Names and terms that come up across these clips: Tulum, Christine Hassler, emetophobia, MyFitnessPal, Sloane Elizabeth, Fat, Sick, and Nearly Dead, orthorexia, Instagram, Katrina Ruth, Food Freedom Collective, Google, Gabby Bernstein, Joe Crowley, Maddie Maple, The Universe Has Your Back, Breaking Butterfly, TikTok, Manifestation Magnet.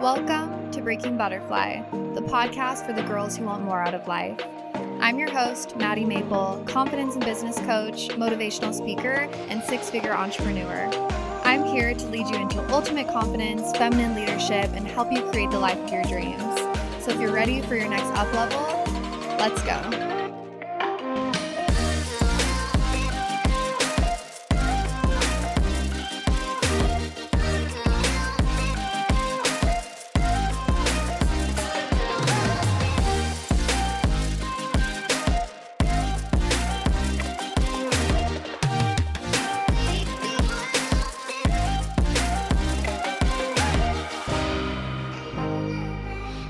Welcome to Breaking Butterfly, the podcast for the girls who want more out of life. I'm your host, Maddie Maple, confidence and business coach, motivational speaker, and six-figure entrepreneur. I'm here to lead you into ultimate confidence, feminine leadership, and help you create the life of your dreams. So if you're ready for your next up level, let's go.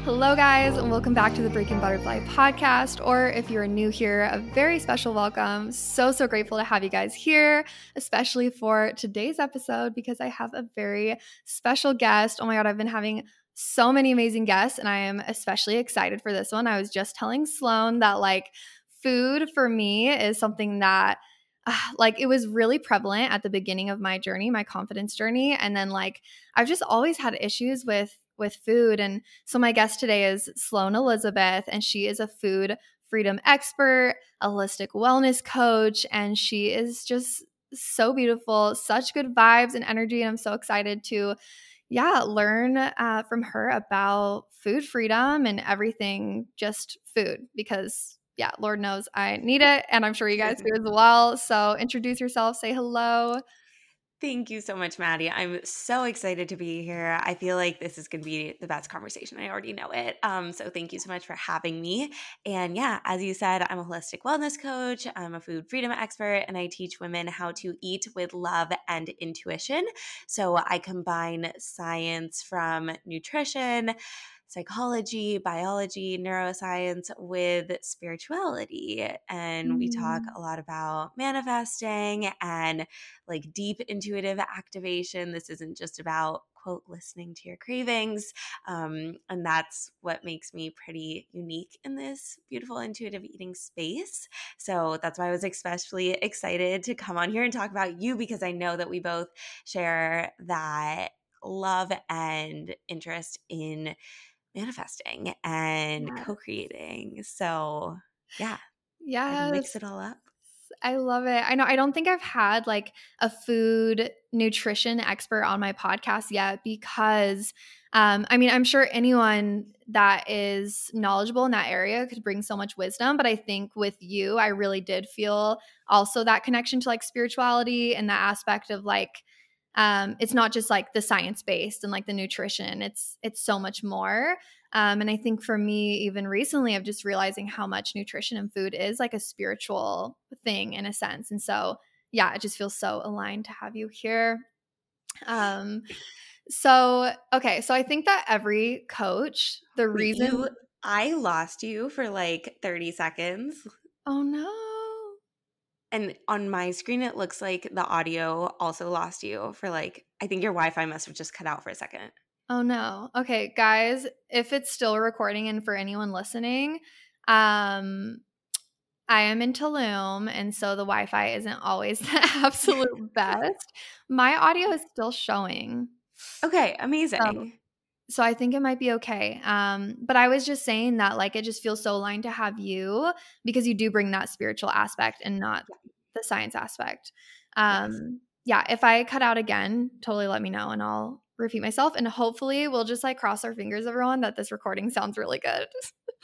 Hello guys, and welcome back to the Breaking Butterfly podcast, or if you're new here, a very special welcome. So grateful to have you guys here, especially for today's episode because I have a very special guest. Oh my God, I've been having so many amazing guests and I am especially excited for this one. I was just telling Sloane that food for me is something that it was really prevalent at the beginning of my journey, my confidence journey. And then I've just always had issues with food. And so my guest today is Sloane Elizabeth, and she is a food freedom expert, a holistic wellness coach, and she is just so beautiful, such good vibes and energy. And I'm so excited to, learn from her about food freedom and everything, just food, because Lord knows I need it. And I'm sure you guys do as well. So introduce yourself, say hello. Thank you so much, Maddie. I'm so excited to be here. I feel like this is going to be the best conversation. I already know it. So thank you so much for having me. And as you said, I'm a holistic wellness coach. I'm a food freedom expert, and I teach women how to eat with love and intuition. So I combine science from nutrition, psychology, biology, neuroscience with spirituality. And we talk a lot about manifesting and deep intuitive activation. This isn't just about, quote, listening to your cravings. And that's what makes me pretty unique in this beautiful intuitive eating space. So that's why I was especially excited to come on here and talk about you, because I know that we both share that love and interest in manifesting and co-creating. So I mix it all up. I love it. I know. I don't think I've had a food nutrition expert on my podcast yet because, I'm sure anyone that is knowledgeable in that area could bring so much wisdom. But I think with you, I really did feel also that connection to spirituality and that aspect of it's not just the science based and the nutrition, it's so much more. And I think for me, even recently, I'm just realizing how much nutrition and food is a spiritual thing in a sense. And so, it just feels so aligned to have you here. So I think that every coach, the reason I lost you for 30 seconds. Oh no. And on my screen, it looks like the audio also lost you for I think your Wi-Fi must have just cut out for a second. Oh no. Okay, guys, if it's still recording and for anyone listening, I am in Tulum, and so the Wi-Fi isn't always the absolute best. My audio is still showing. Okay, amazing. So I think it might be okay. But I was just saying that it just feels so aligned to have you because you do bring that spiritual aspect and not the science aspect. If I cut out again, totally let me know and I'll repeat myself. And hopefully we'll just cross our fingers, everyone, that this recording sounds really good.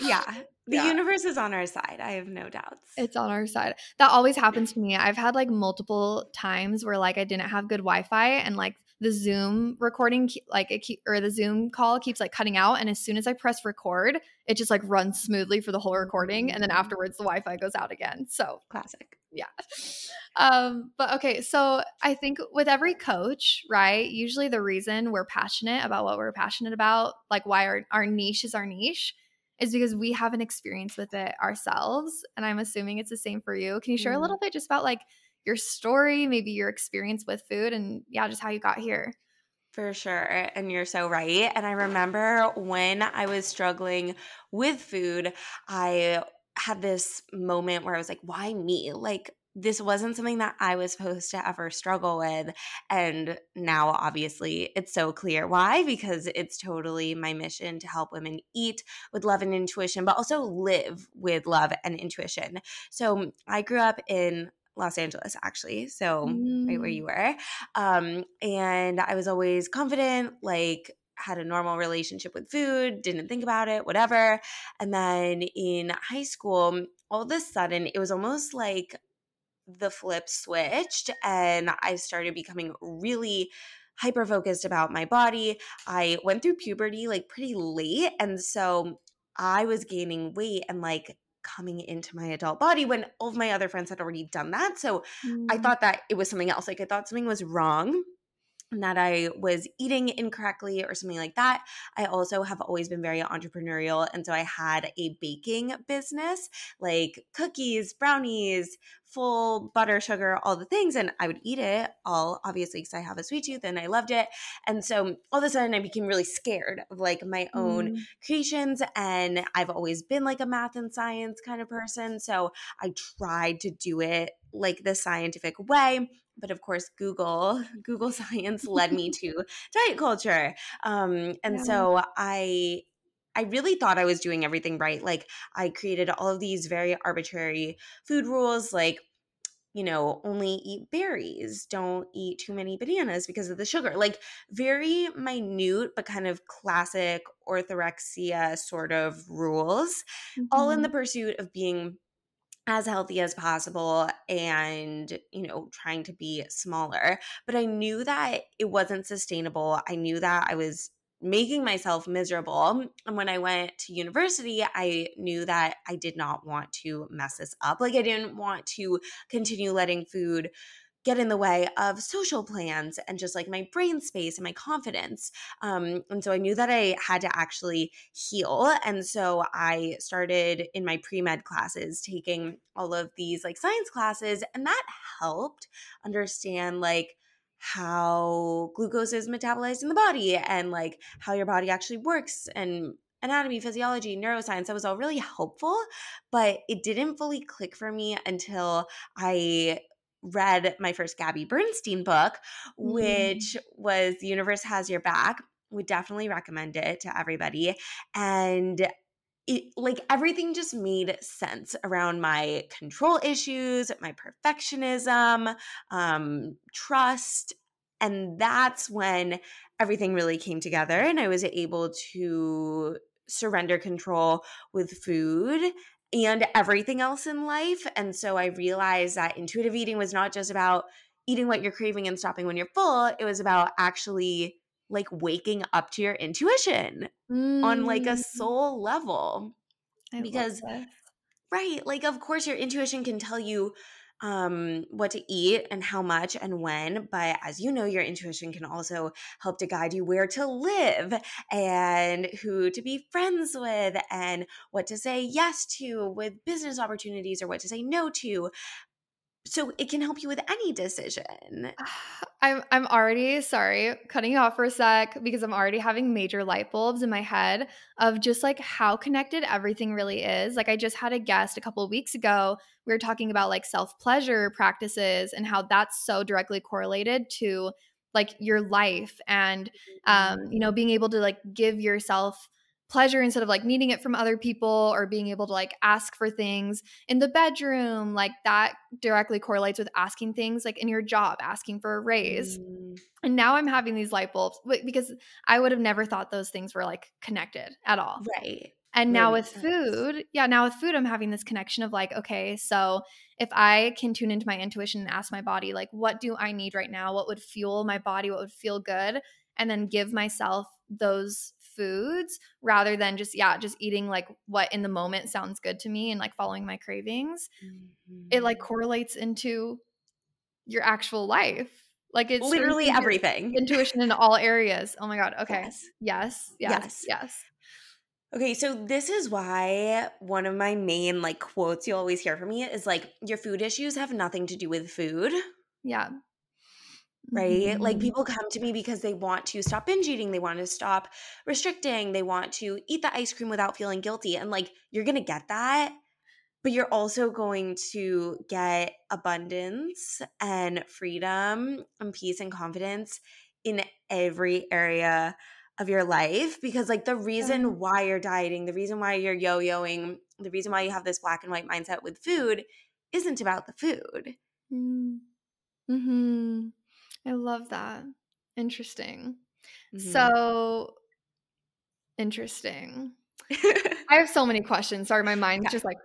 The universe is on our side. I have no doubts. It's on our side. That always happens to me. I've had multiple times where I didn't have good Wi-Fi and the Zoom recording, the Zoom call keeps cutting out. And as soon as I press record, it just runs smoothly for the whole recording. And then afterwards, the Wi-Fi goes out again. So classic. But okay. So I think with every coach, right, usually the reason we're passionate about what we're passionate about, why our niche is our niche, is because we have an experience with it ourselves. And I'm assuming it's the same for you. Can you share a little bit just about your story, maybe your experience with food, and just how you got here? For sure. And you're so right. And I remember when I was struggling with food, I had this moment where I was why me? this wasn't something that I was supposed to ever struggle with. And now, obviously, it's so clear why, because it's totally my mission to help women eat with love and intuition, but also live with love and intuition. So I grew up in Los Angeles, actually, so right where you were. And I was always confident, like had a normal relationship with food, didn't think about it, whatever. And then in high school, all of a sudden, it was almost like the flip switched and I started becoming really hyper-focused about my body. I went through puberty like pretty late, and so I was gaining weight and like coming into my adult body when all of my other friends had already done that. So I thought that it was something else. Like I thought something was wrong and that I was eating incorrectly or something like that. I also have always been very entrepreneurial, and so I had a baking business, like cookies, brownies, full butter, sugar, all the things, and I would eat it all, obviously, because I have a sweet tooth and I loved it. And so all of a sudden I became really scared of like my own creations, and I've always been like a math and science kind of person, so I tried to do it like the scientific way. But of course, Google science led me to diet culture. So I really thought I was doing everything right. Like I created all of these very arbitrary food rules, like, you know, only eat berries, don't eat too many bananas because of the sugar, like very minute, but kind of classic orthorexia sort of rules, all in the pursuit of being as healthy as possible and, you know, trying to be smaller. But I knew that it wasn't sustainable. I knew that I was making myself miserable. And when I went to university, I knew that I did not want to mess this up. Like I didn't want to continue letting food get in the way of social plans and just like my brain space and my confidence. And so I knew that I had to actually heal. And so I started in my pre-med classes taking all of these like science classes, and that helped understand like how glucose is metabolized in the body and like how your body actually works and anatomy, physiology, neuroscience. That was all really helpful, but it didn't fully click for me until I read my first Gabby Bernstein book, which was The Universe Has Your Back. Would definitely recommend it to everybody. And it, like everything just made sense around my control issues, my perfectionism, trust. And that's when everything really came together and I was able to surrender control with food and everything else in life. And so I realized that intuitive eating was not just about eating what you're craving and stopping when you're full. It was about actually like waking up to your intuition on like a soul level. Because, right, like of course your intuition can tell you what to eat and how much and when, but as you know, your intuition can also help to guide you where to live and who to be friends with and what to say yes to with business opportunities or what to say no to. So it can help you with any decision. I'm already, sorry, cutting you off for a sec because I'm already having major light bulbs in my head of just like how connected everything really is. Like I just had a guest a couple of weeks ago. We were talking about like self-pleasure practices and how that's so directly correlated to like your life and, you know, being able to like give yourself pleasure instead of like needing it from other people, or being able to like ask for things in the bedroom, like that directly correlates with asking things like in your job, asking for a raise. And now I'm having these light bulbs because I would have never thought those things were like connected at all. Right. And now with food, I'm having this connection of like, okay, so if I can tune into my intuition and ask my body, like, what do I need right now? What would fuel my body? What would feel good? And then give myself those foods rather than just eating like what in the moment sounds good to me and like following my cravings. It like correlates into your actual life. Like it's literally everything. Intuition in all areas. Oh my God. Okay. Yes. Okay, so this is why one of my main like quotes you always hear from me is like, your food issues have nothing to do with food. Yeah. Right? Like people come to me because they want to stop binge eating. They want to stop restricting. They want to eat the ice cream without feeling guilty. And like, you're going to get that. But you're also going to get abundance and freedom and peace and confidence in every area of your life, because like the reason why you're dieting, the reason why you're yo-yoing, the reason why you have this black and white mindset with food isn't about the food. Mm-hmm. I love that. Interesting. Mm-hmm. So interesting. I have so many questions. Sorry, my mind's just like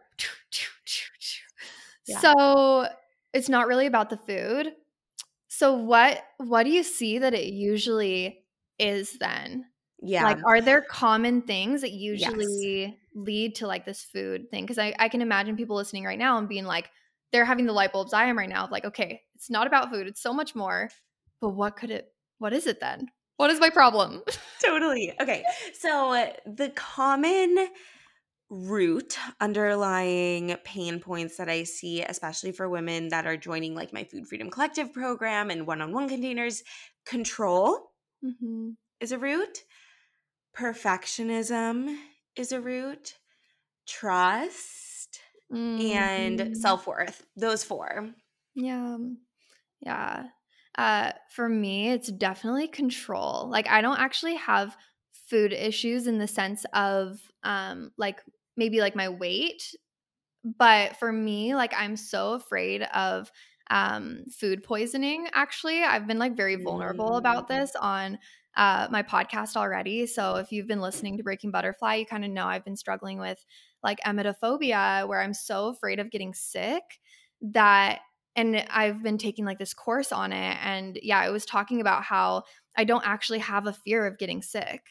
yeah. So it's not really about the food. So what do you see that it usually is then? Yeah. Like, are there common things that usually lead to like this food thing? Because I can imagine people listening right now and being like, they're having the light bulbs I am right now of like, okay, it's not about food. It's so much more. But what is it then? What is my problem? Totally. Okay. So the common root underlying pain points that I see, especially for women that are joining like my Food Freedom Collective program and one-on-one containers, control is a root. Perfectionism is a root. Trust and self-worth. Those four. Yeah. Yeah. For me, it's definitely control. Like, I don't actually have food issues in the sense of like maybe like my weight, but for me, like I'm so afraid of food poisoning. Actually, I've been like very vulnerable about this on my podcast already. So if you've been listening to Breaking Butterfly, you kind of know I've been struggling with like emetophobia, where I'm so afraid of getting sick that. And I've been taking like this course on it. And yeah, I was talking about how I don't actually have a fear of getting sick.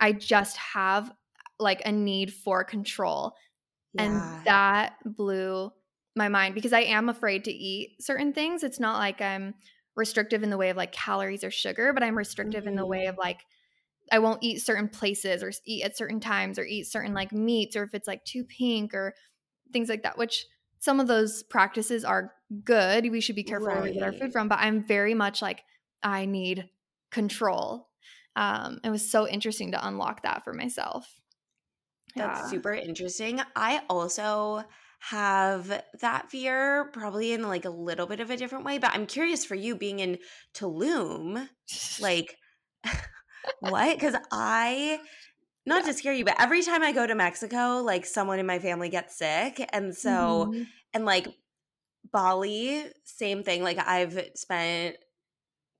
I just have like a need for control. Yeah. And that blew my mind, because I am afraid to eat certain things. It's not like I'm restrictive in the way of like calories or sugar, but I'm restrictive in the way of like I won't eat certain places or eat at certain times or eat certain like meats, or if it's like too pink or things like that, which – some of those practices are good. We should be careful where we get our food from. But I'm very much like, I need control. It was so interesting to unlock that for myself. That's super interesting. I also have that fear, probably in like a little bit of a different way. But I'm curious for you being in Tulum, like what? Because I – not to scare you, but every time I go to Mexico, like someone in my family gets sick. And so and like Bali, same thing. Like I've spent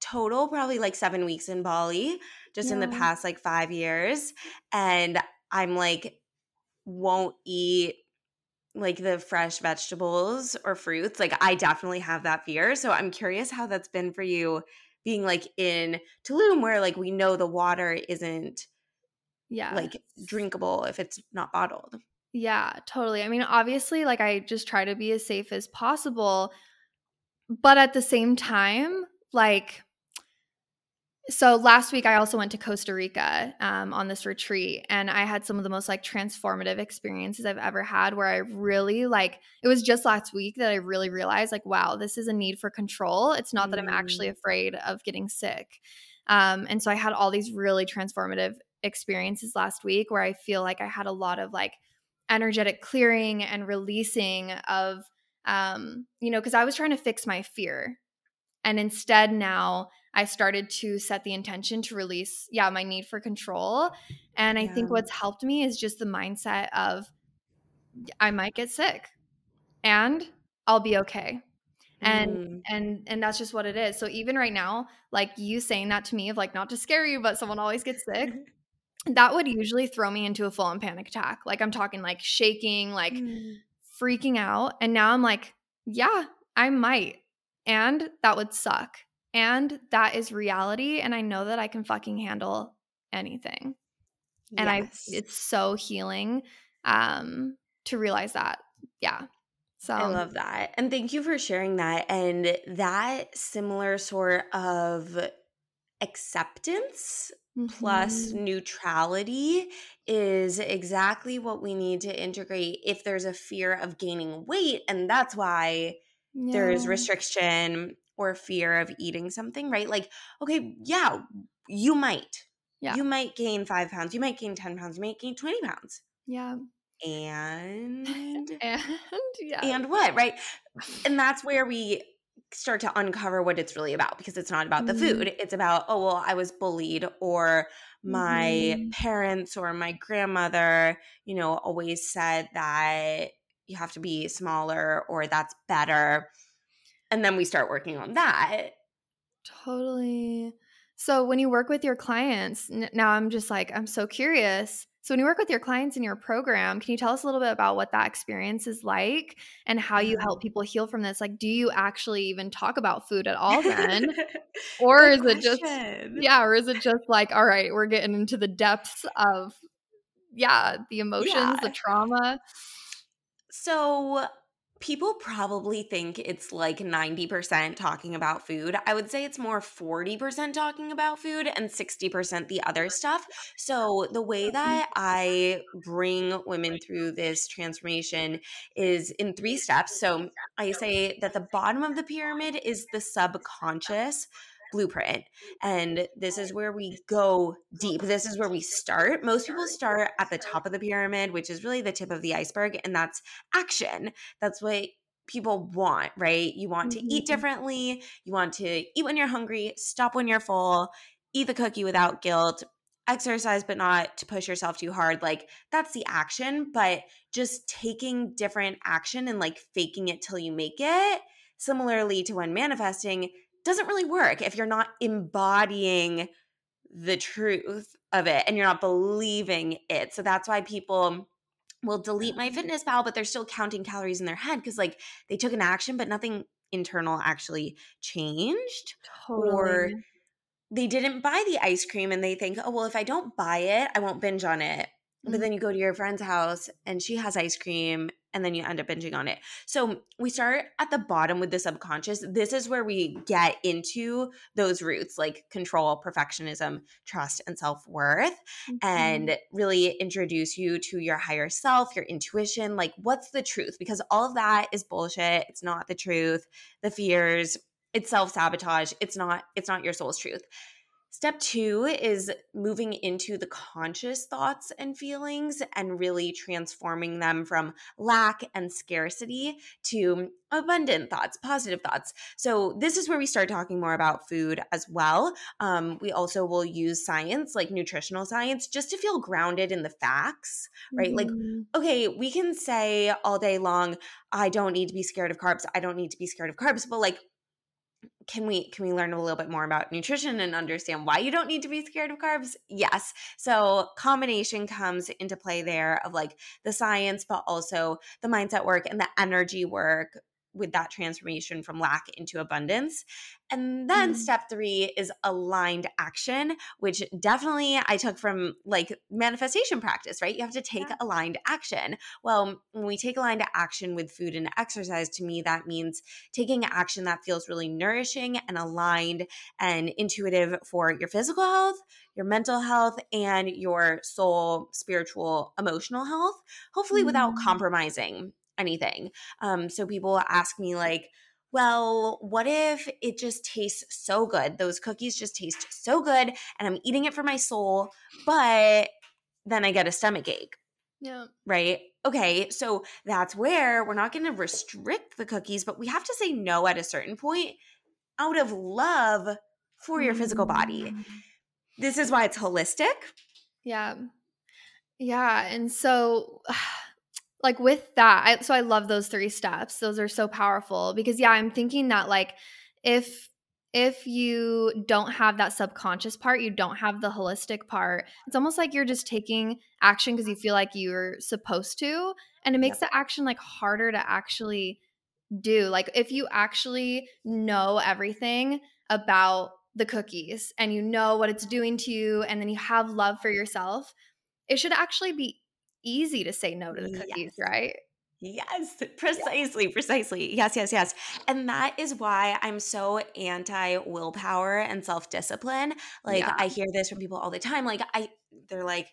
total probably like 7 weeks in Bali just in the past like 5 years. And I'm like won't eat like the fresh vegetables or fruits. Like I definitely have that fear. So I'm curious how that's been for you being like in Tulum, where like we know the water isn't – like drinkable if it's not bottled. Yeah, totally. I mean, obviously, like I just try to be as safe as possible. But at the same time, like – so last week I also went to Costa Rica on this retreat, and I had some of the most like transformative experiences I've ever had, where I really like – it was just last week that I really realized like, wow, this is a need for control. It's not that I'm actually afraid of getting sick. And so I had all these really transformative experiences last week where I feel like I had a lot of like energetic clearing and releasing of, you know, because I was trying to fix my fear. And instead now I started to set the intention to release, my need for control. And I think what's helped me is just the mindset of I might get sick and I'll be okay. And that's just what it is. So even right now, like you saying that to me of like, not to scare you, but someone always gets sick. That would usually throw me into a full-on panic attack. Like I'm talking like shaking, like freaking out. And now I'm like, yeah, I might. And that would suck. And that is reality. And I know that I can fucking handle anything. And it's so healing to realize that. Yeah. So I love that. And thank you for sharing that. And that similar sort of acceptance plus neutrality is exactly what we need to integrate if there's a fear of gaining weight. And that's why there is restriction or fear of eating something, right? Like, okay, you might. You might gain 5 pounds. You might gain 10 pounds. You might gain 20 pounds. Yeah. and what, right? And that's where we start to uncover what it's really about, because it's not about the food. It's about, oh, well, I was bullied, or my parents or my grandmother, you know, always said that you have to be smaller or that's better. And then we start working on that. Totally. So when you work with your clients, now I'm just like, I'm so curious. So when you work with your clients in your program, can you tell us a little bit about what that experience is like and how you help people heal from this? Like, do you actually even talk about food at all then? Or is it just, yeah, or is it just like, all right, we're getting into the depths of, yeah, the emotions, the trauma? So people probably think it's like 90% talking about food. I would say it's more 40% talking about food and 60% the other stuff. So the way that I bring women through this transformation is in 3 steps. So I say that the bottom of the pyramid is the subconscious blueprint. And this is where we go deep. This is where we start. Most people start at the top of the pyramid, which is really the tip of the iceberg, and that's action. That's what people want, right? You want to eat differently. You want to eat when you're hungry, stop when you're full, eat the cookie without guilt, exercise but not to push yourself too hard. Like, that's the action, but just taking different action and like faking it till you make it, similarly to when manifesting, doesn't really work if you're not embodying the truth of it and you're not believing it. So that's why people will delete MyFitnessPal, but they're still counting calories in their head because like they took an action, but nothing internal actually changed. Totally. Or they didn't buy the ice cream and they think, oh, well, if I don't buy it, I won't binge on it. Mm-hmm. But then you go to your friend's house and she has ice cream and then you end up binging on it. So we start at the bottom with the subconscious. This is where we get into those roots like control, perfectionism, trust, and self-worth, and really introduce you to your higher self, your intuition, like what's the truth? Because all of that is bullshit. It's not the truth. The fears, it's self-sabotage. It's not your soul's truth. Step 2 is moving into the conscious thoughts and feelings and really transforming them from lack and scarcity to abundant thoughts, positive thoughts. So this is where we start talking more about food as well. We also will use science, like nutritional science, just to feel grounded in the facts, right? Like, okay, we can say all day long, I don't need to be scared of carbs. I don't need to be scared of carbs. But like, can we learn a little bit more about nutrition and understand why you don't need to be scared of carbs? Yes. So combination comes into play there of like the science, but also the mindset work and the energy work with that transformation from lack into abundance. And then step 3 is aligned action, which definitely I took from like manifestation practice, right? You have to take aligned action. Well, when we take aligned action with food and exercise, to me, that means taking action that feels really nourishing and aligned and intuitive for your physical health, your mental health, and your soul, spiritual, emotional health, hopefully without compromising anything. So people ask me like, well, what if it just tastes so good? Those cookies just taste so good and I'm eating it for my soul, but then I get a stomach ache. Yeah. Right? Okay. So that's where we're not going to restrict the cookies, but we have to say no at a certain point out of love for your physical body. This is why it's holistic. Yeah. Yeah. And so like with that, I love those 3 steps. Those are so powerful because, yeah, I'm thinking that like if you don't have that subconscious part, you don't have the holistic part, it's almost like you're just taking action because you feel like you're supposed to, and it makes the action like harder to actually do. Like if you actually know everything about the cookies and you know what it's doing to you and then you have love for yourself, it should actually be easy to say no to the cookies, right? Yes, precisely. Yes. And that is why I'm so anti-willpower and self-discipline. Like I hear this from people all the time. Like they're like,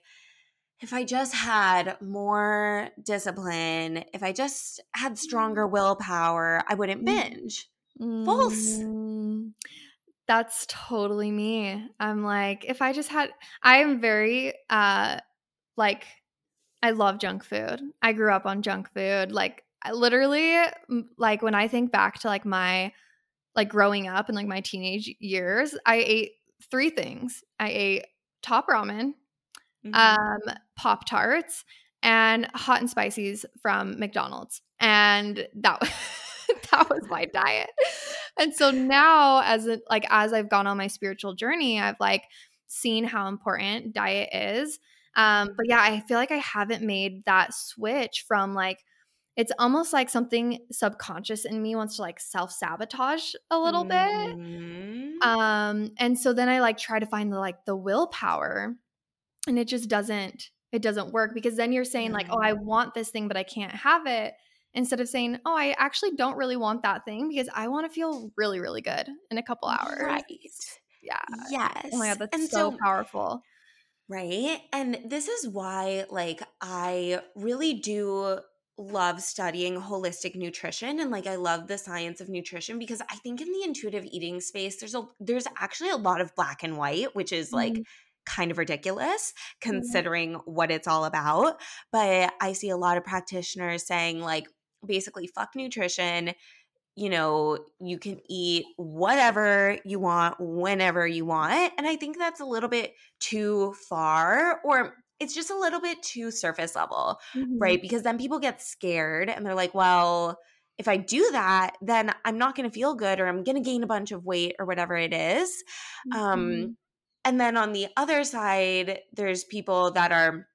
if I just had more discipline, if I just had stronger willpower, I wouldn't binge. False. That's totally me. I'm like, if I just had – I am very like – I love junk food. I grew up on junk food. Like, I literally, like, when I think back to, like, my, like, growing up and, like, my teenage years, I ate three things. I ate top ramen, Pop-Tarts, and hot and spicies from McDonald's. And that was that was my diet. And so now, as I've gone on my spiritual journey, I've, like, seen how important diet is. But yeah, I feel like I haven't made that switch from, like, it's almost like something subconscious in me wants to, like, self-sabotage a little bit. And so then I, like, try to find the willpower, and it just doesn't work, because then you're saying like, oh, I want this thing, but I can't have it. Instead of saying, oh, I actually don't really want that thing because I want to feel really, really good in a couple hours. Right. Yeah. Yes. Oh my God, that's and so powerful. Right. And this is why, like, I really do love studying holistic nutrition, and, like, I love the science of nutrition, because I think in the intuitive eating space, there's actually a lot of black and white, which is like kind of ridiculous considering what it's all about. But I see a lot of practitioners saying, like, basically, fuck nutrition. You know, you can eat whatever you want, whenever you want. And I think that's a little bit too far, or it's just a little bit too surface level, right? Because then people get scared and they're like, well, if I do that, then I'm not going to feel good, or I'm going to gain a bunch of weight, or whatever it is. And then on the other side, there's people that are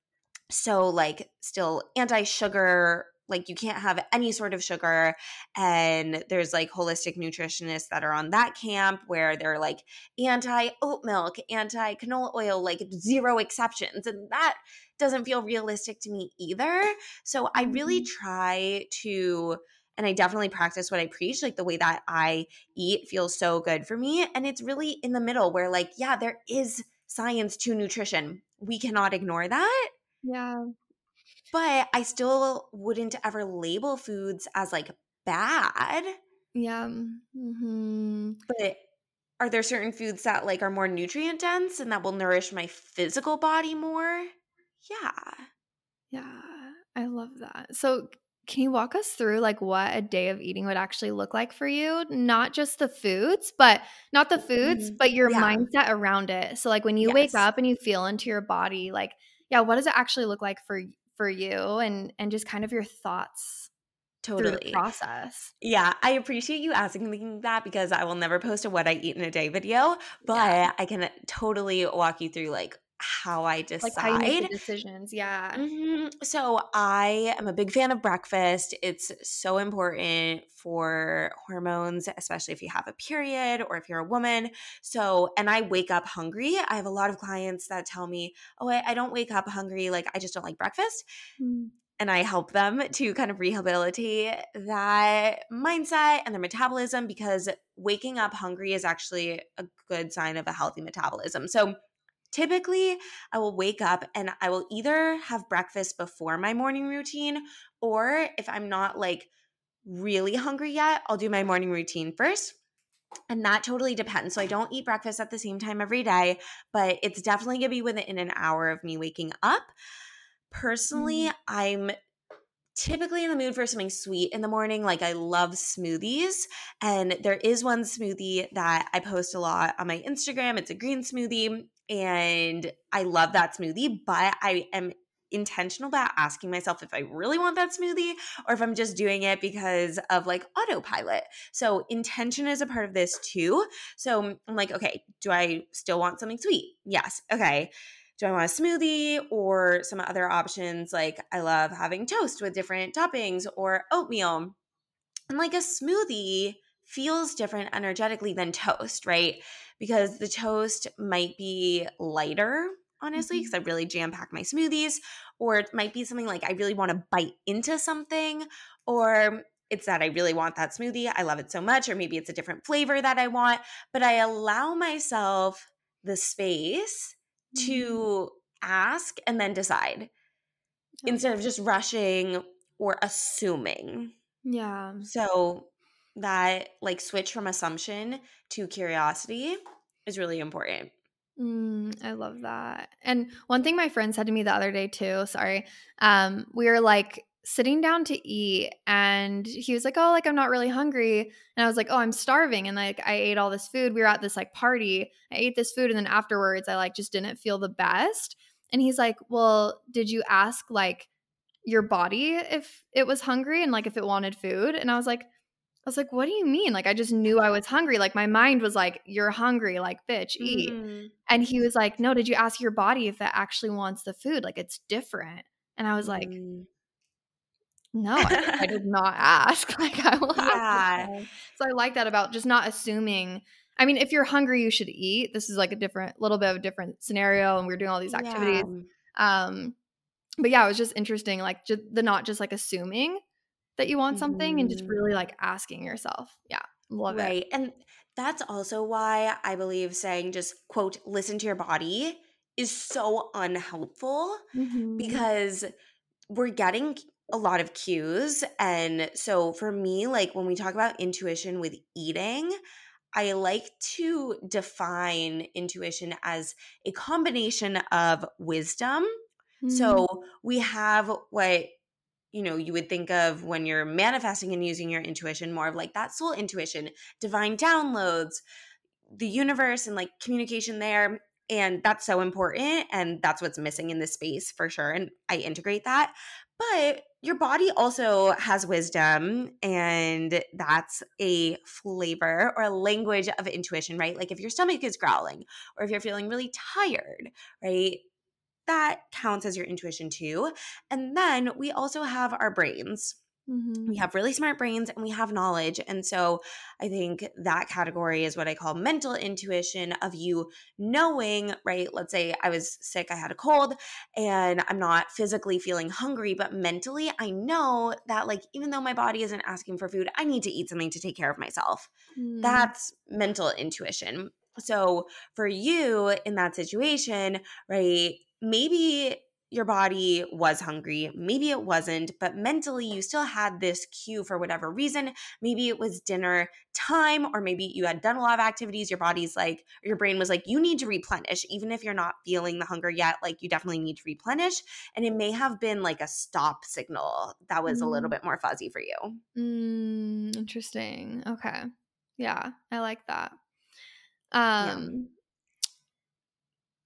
so, like, still anti-sugar, like, you can't have any sort of sugar. And there's, like, holistic nutritionists that are on that camp where they're, like, anti-oat milk, anti-canola oil, like, zero exceptions. And that doesn't feel realistic to me either. So I really try to – and I definitely practice what I preach. Like, the way that I eat feels so good for me. And it's really in the middle where, like, yeah, there is science to nutrition. We cannot ignore that. Yeah. But I still wouldn't ever label foods as, like, bad. Yeah. But are there certain foods that, like, are more nutrient dense and that will nourish my physical body more? Yeah. Yeah. I love that. So can you walk us through, like, what a day of eating would actually look like for you? Not just the foods, but your mindset around it. So, like, when you wake up and you feel into your body, like, yeah, what does it actually look like for you, and just kind of your thoughts through the process? Yeah, I appreciate you asking me that, because I will never post a what I eat in a day video, but I can totally walk you through, like, how I decide. Like, how you make the decisions, So I am a big fan of breakfast. It's so important for hormones, especially if you have a period or if you're a woman. So, and I wake up hungry. I have a lot of clients that tell me, oh, I don't wake up hungry. Like, I just don't like breakfast. And I help them to kind of rehabilitate that mindset and their metabolism, because waking up hungry is actually a good sign of a healthy metabolism. So typically, I will wake up and I will either have breakfast before my morning routine, or if I'm not, like, really hungry yet, I'll do my morning routine first. And that totally depends. So I don't eat breakfast at the same time every day, but it's definitely going to be within an hour of me waking up. Personally, I'm typically in the mood for something sweet in the morning. Like, I love smoothies, and there is one smoothie that I post a lot on my Instagram. It's a green smoothie. And I love that smoothie, but I am intentional about asking myself if I really want that smoothie, or if I'm just doing it because of, like, autopilot. So intention is a part of this too. So I'm like, okay, do I still want something sweet? Yes. Okay. Do I want a smoothie or some other options? Like, I love having toast with different toppings or oatmeal. And, like, a smoothie feels different energetically than toast, right? Because the toast might be lighter, honestly, because I really jam-pack my smoothies, or it might be something like I really want to bite into something, or it's that I really want that smoothie. I love it so much, or maybe it's a different flavor that I want, but I allow myself the space to ask and then decide instead of just rushing or assuming. Yeah. So that, like, switch from assumption to curiosity is really important. I love that. And one thing my friend said to me the other day too, we were like sitting down to eat and he was like, oh, like I'm not really hungry. And I was like, oh, I'm starving. And like I ate all this food. We were at this like party. I ate this food. And then afterwards I like just didn't feel the best. And he's like, well, did you ask like your body if it was hungry and like if it wanted food? And I was like, what do you mean? Like, I just knew I was hungry. Like, my mind was like, you're hungry. Like, bitch, eat. Mm-hmm. And he was like, no, did you ask your body if it actually wants the food? Like, it's different. And I was like, no, I did not ask. Like, I will ask. Yeah. So I like that about just not assuming. I mean, if you're hungry, you should eat. This is like a different – little bit of a different scenario, and we're doing all these activities. Yeah. But, yeah, it was just interesting, like, the not just like assuming that you want something and just really like asking yourself. Yeah. Love it. Right. And that's also why I believe saying just, quote, listen to your body is so unhelpful because we're getting a lot of cues. And so for me, like when we talk about intuition with eating, I like to define intuition as a combination of wisdom. Mm-hmm. So we have what – you know, you would think of when you're manifesting and using your intuition, more of like that soul intuition, divine downloads, the universe and like communication there. And that's so important. And that's what's missing in this space for sure. And I integrate that. But your body also has wisdom, and that's a flavor or a language of intuition, right? Like if your stomach is growling or if you're feeling really tired, right? That counts as your intuition too. And then we also have our brains. Mm-hmm. We have really smart brains and we have knowledge. And so I think that category is what I call mental intuition, of you knowing, right? Let's say I was sick, I had a cold, and I'm not physically feeling hungry, but mentally I know that like even though my body isn't asking for food, I need to eat something to take care of myself. Mm. That's mental intuition. So for you in that situation, right? Maybe your body was hungry, maybe it wasn't, but mentally you still had this cue for whatever reason. Maybe it was dinner time, or maybe you had done a lot of activities. Your body's like, your brain was like, you need to replenish. Even if you're not feeling the hunger yet, like you definitely need to replenish. And it may have been like a stop signal that was a little bit more fuzzy for you. Interesting. Okay. Yeah, I like that. Yeah.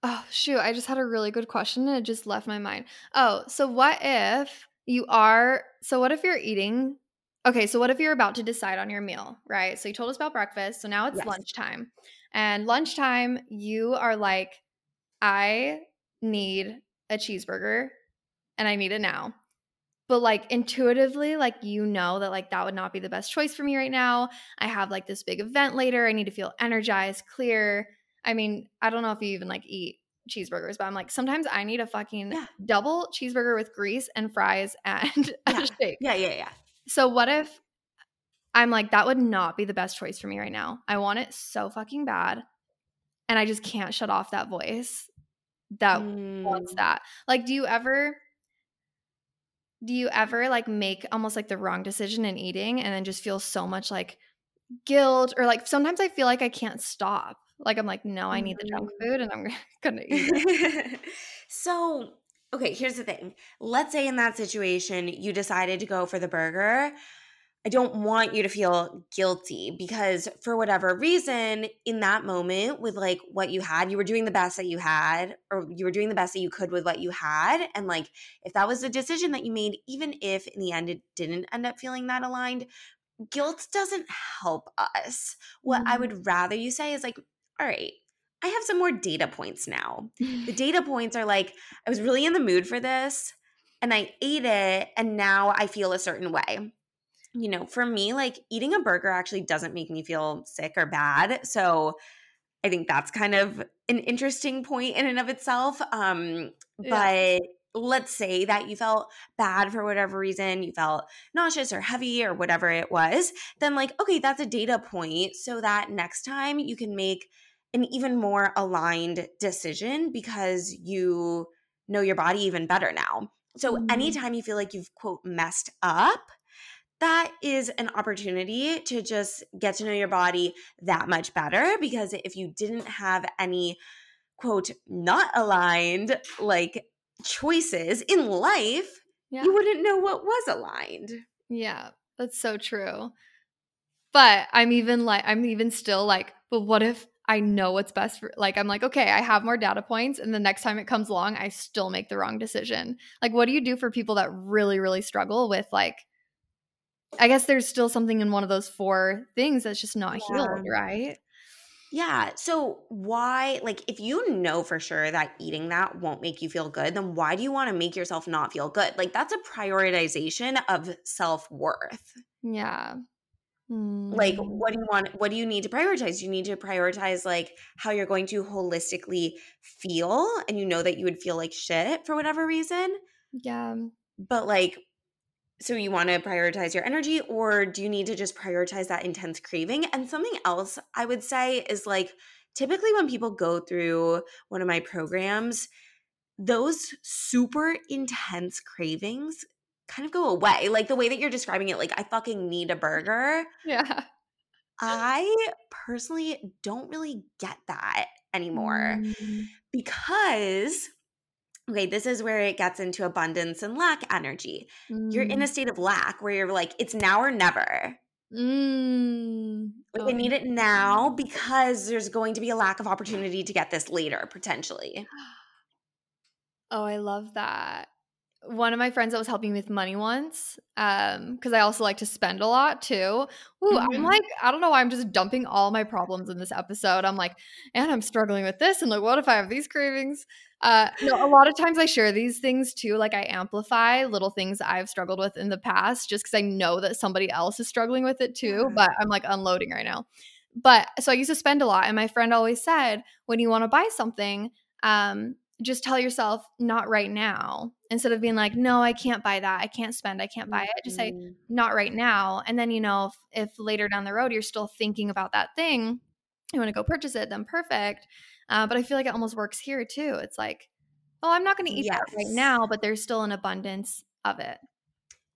Oh, shoot. I just had a really good question and it just left my mind. Oh, so what if you are – so what if you're eating – okay, so what if you're about to decide on your meal, right? So you told us about breakfast. So now it's lunchtime. And lunchtime you are like, I need a cheeseburger and I need it now. But like intuitively, like you know that like that would not be the best choice for me right now. I have like this big event later. I need to feel energized, clear. I mean, I don't know if you even like eat cheeseburgers, but I'm like, sometimes I need a fucking double cheeseburger with grease and fries and a shake. Yeah. So what if I'm like, that would not be the best choice for me right now. I want it so fucking bad. And I just can't shut off that voice that wants that. Like, do you ever like make almost like the wrong decision in eating and then just feel so much like guilt, or like sometimes I feel like I can't stop. Like, I'm like, no, I need the junk food and I'm going to eat it. So, okay, here's the thing. Let's say in that situation, you decided to go for the burger. I don't want you to feel guilty because for whatever reason, in that moment with like what you had, you were doing the best that you had, or you were doing the best that you could with what you had. And like, if that was the decision that you made, even if in the end it didn't end up feeling that aligned, guilt doesn't help us. What I would rather you say is like, all right, I have some more data points now. The data points are like, I was really in the mood for this and I ate it and now I feel a certain way. You know, for me, like eating a burger actually doesn't make me feel sick or bad. So I think that's kind of an interesting point in and of itself. But let's say that you felt bad for whatever reason, you felt nauseous or heavy or whatever it was, then like, okay, that's a data point so that next time you can make an even more aligned decision because you know your body even better now. So anytime you feel like you've, quote, messed up, that is an opportunity to just get to know your body that much better, because if you didn't have any quote, not aligned, like, choices in life, you wouldn't know what was aligned. Yeah, that's so true. But I'm even still like, but what if I know what's best for, like, I'm like, okay, I have more data points, and the next time it comes along, I still make the wrong decision. Like, what do you do for people that really, really struggle with, like, I guess there's still something in one of those four things that's just not healed, right? Yeah. So why, like, if you know for sure that eating that won't make you feel good, then why do you want to make yourself not feel good? Like, that's a prioritization of self-worth. Yeah. Like, what do you need to prioritize? You need to prioritize, like, how you're going to holistically feel, and you know that you would feel like shit for whatever reason. Yeah. But, like, so you want to prioritize your energy, or do you need to just prioritize that intense craving? And something else I would say is, like, typically when people go through one of my programs, those super intense cravings kind of go away. Like, the way that you're describing it, like, I fucking need a burger. Yeah. I personally don't really get that anymore because, okay, this is where it gets into abundance and lack energy. You're in a state of lack where you're like, it's now or never. Like, I need it now because there's going to be a lack of opportunity to get this later, potentially. Oh, I love that. One of my friends that was helping me with money once, because I also like to spend a lot too. I'm like, I don't know why I'm just dumping all my problems in this episode. I'm like, and I'm struggling with this, and like, what if I have these cravings? No, a lot of times I share these things too. Like, I amplify little things I've struggled with in the past just because I know that somebody else is struggling with it too, but I'm like unloading right now. But so I used to spend a lot, and my friend always said, when you want to buy something, just tell yourself, not right now. Instead of being like, no, I can't buy that. I can't spend. I can't buy it. Just say, not right now. And then, you know, if later down the road you're still thinking about that thing, you want to go purchase it, then perfect. But I feel like it almost works here too. It's like, oh, I'm not going to eat that right now, but there's still an abundance of it.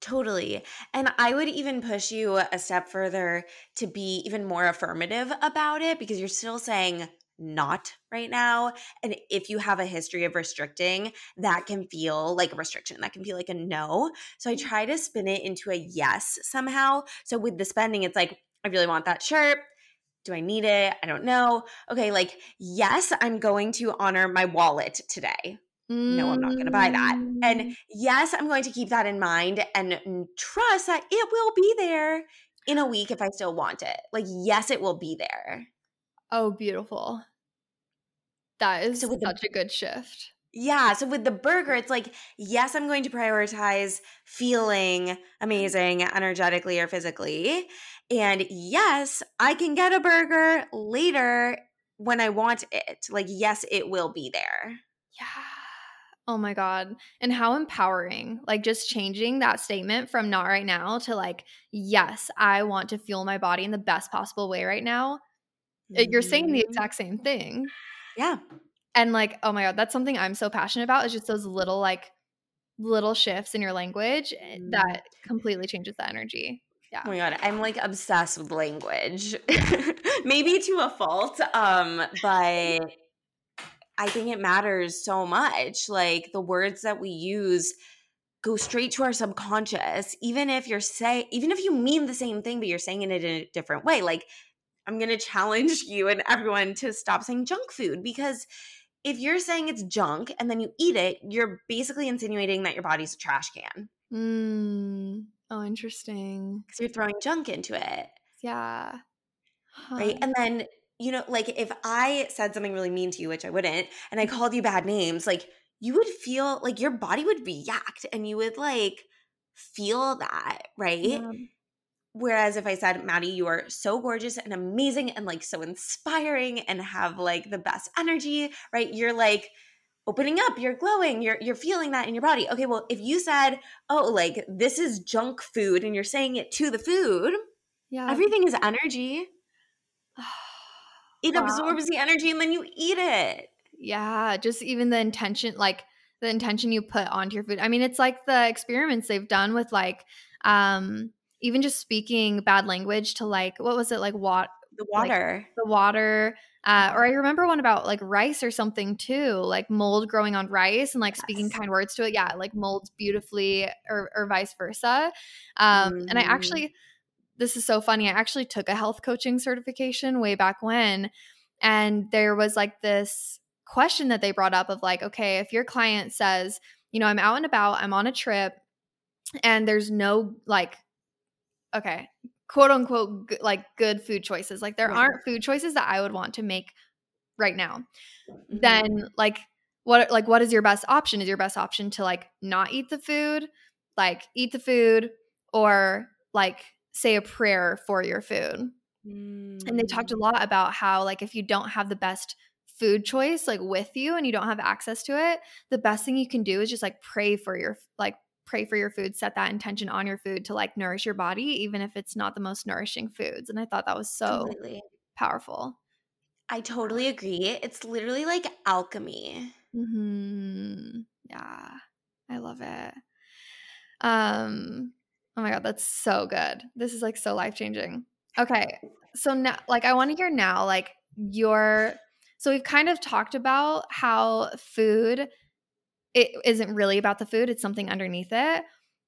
Totally. And I would even push you a step further to be even more affirmative about it, because you're still saying – not right now. And if you have a history of restricting, that can feel like a restriction. That can feel like a no. So I try to spin it into a yes somehow. So with the spending, it's like, I really want that shirt. Do I need it? I don't know. Okay, like, yes, I'm going to honor my wallet today. No, I'm not going to buy that. And yes, I'm going to keep that in mind and trust that it will be there in a week if I still want it. Like, yes, it will be there. Oh, beautiful. That is such a good shift. Yeah. So with the burger, it's like, yes, I'm going to prioritize feeling amazing energetically or physically. And yes, I can get a burger later when I want it. Like, yes, it will be there. Yeah. Oh my God. And how empowering. Like, just changing that statement from not right now to like, yes, I want to fuel my body in the best possible way right now. You're saying the exact same thing. Yeah. And like, oh my God, that's something I'm so passionate about, is just those little shifts in your language that completely changes the energy. Yeah. Oh my God. I'm like obsessed with language. Maybe to a fault. But I think it matters so much. Like, the words that we use go straight to our subconscious, even if you mean the same thing, but you're saying it in a different way. Like, I'm going to challenge you and everyone to stop saying junk food, because if you're saying it's junk and then you eat it, you're basically insinuating that your body's a trash can. Oh, interesting. Because you're throwing junk into it. Yeah. Huh. Right? And then, you know, like, if I said something really mean to you, which I wouldn't, and I called you bad names, like, you would feel – like, your body would react and you would, like, feel that, right? Yeah. Whereas if I said, Maddie, you are so gorgeous and amazing and, like, so inspiring and have, like, the best energy, right? You're, like, opening up. You're glowing. You're feeling that in your body. Okay, well, if you said, oh, like, this is junk food, and you're saying it to the food, everything is energy. It absorbs the energy and then you eat it. Yeah, just even the intention, like, the intention you put onto your food. I mean, it's like the experiments they've done with, like – even just speaking bad language to, like, what was it, like, the water, Or I remember one about like rice or something too, like mold growing on rice and like speaking kind words to it. Yeah, like molds beautifully or vice versa. And I actually – this is so funny. I actually took a health coaching certification way back when, and there was like this question that they brought up of like, okay, if your client says, you know, I'm out and about, I'm on a trip, and there's no like – okay – quote unquote, like good food choices. Like there aren't food choices that I would want to make right now. Then like what is your best option? Is your best option to like not eat the food, like eat the food, or like say a prayer for your food? And they talked a lot about how like if you don't have the best food choice like with you and you don't have access to it, the best thing you can do is just like pray for your food, set that intention on your food to like nourish your body, even if it's not the most nourishing foods. And I thought that was so powerful. I totally agree. It's literally like alchemy. Yeah. I love it. Oh my God, that's so good. This is like so life-changing. Okay. So now, like I want to hear now, like so we've kind of talked about how food – it isn't really about the food. It's something underneath it.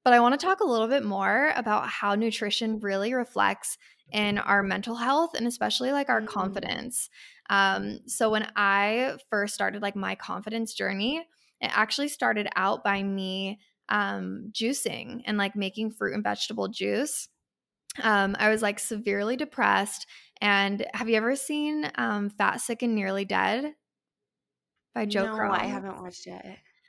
But I want to talk a little bit more about how nutrition really reflects in our mental health and especially like our confidence. So when I first started like my confidence journey, it actually started out by me juicing and like making fruit and vegetable juice. I was like severely depressed. And have you ever seen Fat, Sick, and Nearly Dead by Joe Crowley? No, I haven't watched it.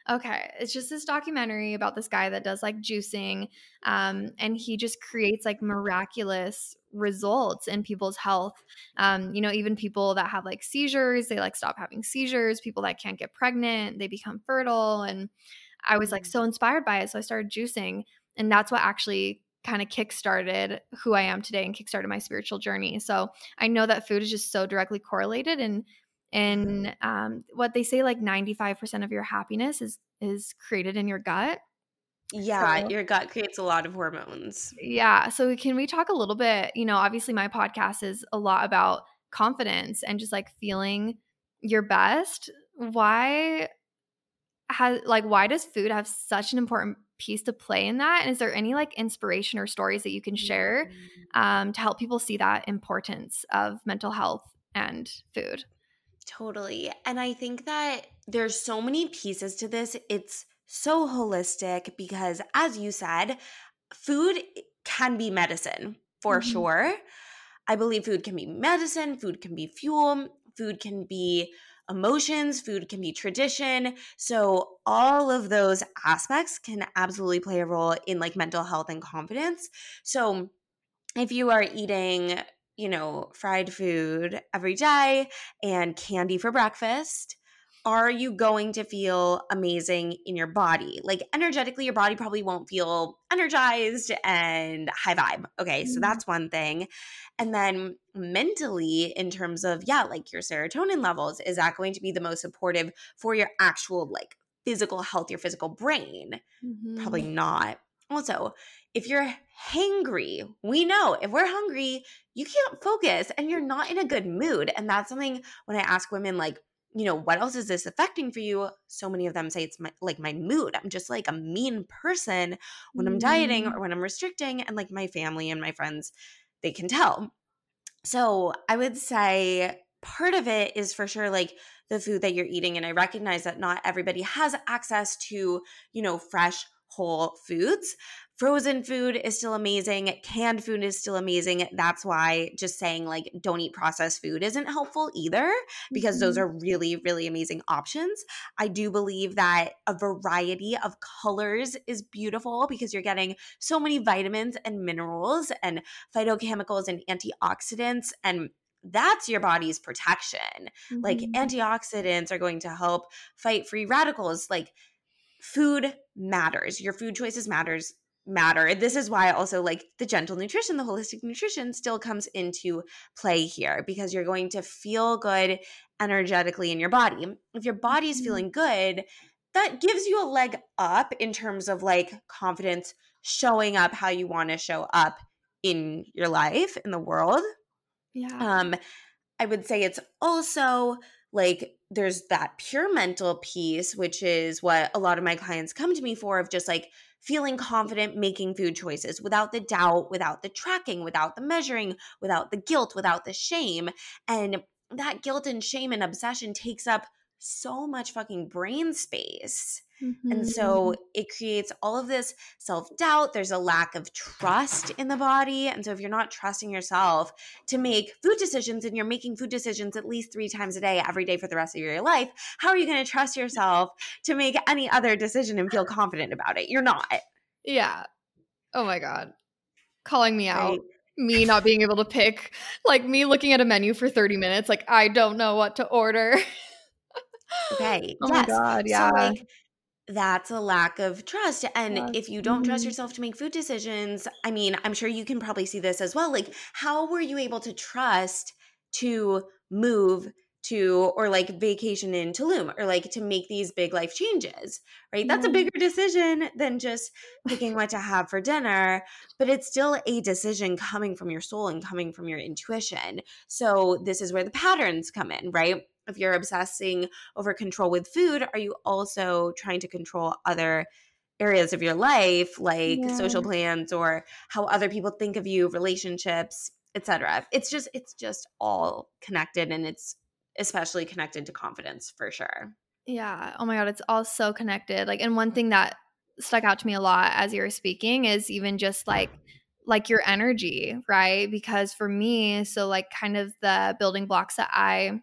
Okay. It's just this documentary about this guy that does like juicing and he just creates like miraculous results in people's health. You know, even people that have like seizures, they like stop having seizures. People that can't get pregnant, they become fertile. And I was like so inspired by it. So I started juicing, and that's what actually kind of kickstarted who I am today and kickstarted my spiritual journey. So I know that food is just so directly correlated, and what they say, like 95% of your happiness is created in your gut. Yeah, so, your gut creates a lot of hormones. Yeah. So can we talk a little bit, you know, obviously my podcast is a lot about confidence and just like feeling your best. Why does food have such an important piece to play in that? And is there any like inspiration or stories that you can share to help people see that importance of mental health and food? Totally. And I think that there's so many pieces to this. It's so holistic because, as you said, food can be medicine for sure. I believe food can be medicine, food can be fuel, food can be emotions, food can be tradition. So all of those aspects can absolutely play a role in like mental health and confidence. So if you are eating – you know, fried food every day and candy for breakfast, are you going to feel amazing in your body? Like energetically, your body probably won't feel energized and high vibe. Okay, so that's one thing. And then mentally, in terms of, like your serotonin levels, is that going to be the most supportive for your actual like physical health, your physical brain? Probably not. Also, if you're hangry, we know if we're hungry, you can't focus and you're not in a good mood. And that's something when I ask women, like, you know, what else is this affecting for you? So many of them say it's my mood. I'm just like a mean person when I'm dieting or when I'm restricting. And like my family and my friends, they can tell. So I would say part of it is for sure like the food that you're eating. And I recognize that not everybody has access to, you know, fresh whole foods. Frozen food is still amazing. Canned food is still amazing. That's why just saying like don't eat processed food isn't helpful either, because those are really, really amazing options. I do believe that a variety of colors is beautiful because you're getting so many vitamins and minerals and phytochemicals and antioxidants, and that's your body's protection. Like antioxidants are going to help fight free radicals. Like food matters. Your food choices matter. This is why also like the gentle nutrition, the holistic nutrition still comes into play here, because you're going to feel good energetically in your body. If your body's feeling good, that gives you a leg up in terms of like confidence, showing up how you want to show up in your life, in the world. Yeah. I would say it's also like there's that pure mental piece, which is what a lot of my clients come to me for, of just like feeling confident making food choices without the doubt, without the tracking, without the measuring, without the guilt, without the shame. And that guilt and shame and obsession takes up so much fucking brain space. Mm-hmm. And so it creates all of this self-doubt. There's a lack of trust in the body. And so if you're not trusting yourself to make food decisions, and you're making food decisions at least 3 times a day, every day for the rest of your life, how are you going to trust yourself to make any other decision and feel confident about it? You're not. Yeah. Oh my God. Calling me out. Right. Me not being able to pick, like me looking at a menu for 30 minutes, like I don't know what to order. Okay. Oh yes. My God. Yeah. So like, that's a lack of trust. And if you don't trust yourself to make food decisions, I mean, I'm sure you can probably see this as well. Like, how were you able to trust to move to, or like vacation in Tulum, or like to make these big life changes, right? That's a bigger decision than just picking what to have for dinner, but it's still a decision coming from your soul and coming from your intuition. So this is where the patterns come in, right? If you're obsessing over control with food, are you also trying to control other areas of your life, like social plans or how other people think of you, relationships, etc.? It's just all connected, and it's especially connected to confidence for sure. Yeah. Oh my God. It's all so connected. Like, and one thing that stuck out to me a lot as you were speaking is even just like your energy, right? Because for me, so like kind of the building blocks that I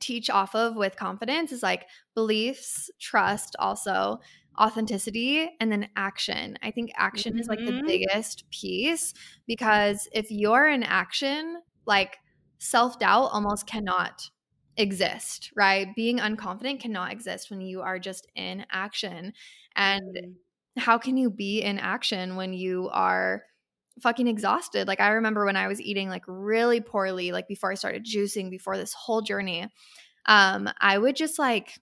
teach off of with confidence is like beliefs, trust, also authenticity, and then action. I think action is like the biggest piece, because if you're in action, like self-doubt almost cannot exist, right? Being unconfident cannot exist when you are just in action. And how can you be in action when you are fucking exhausted? Like I remember when I was eating like really poorly, like before I started juicing, before this whole journey, I would just like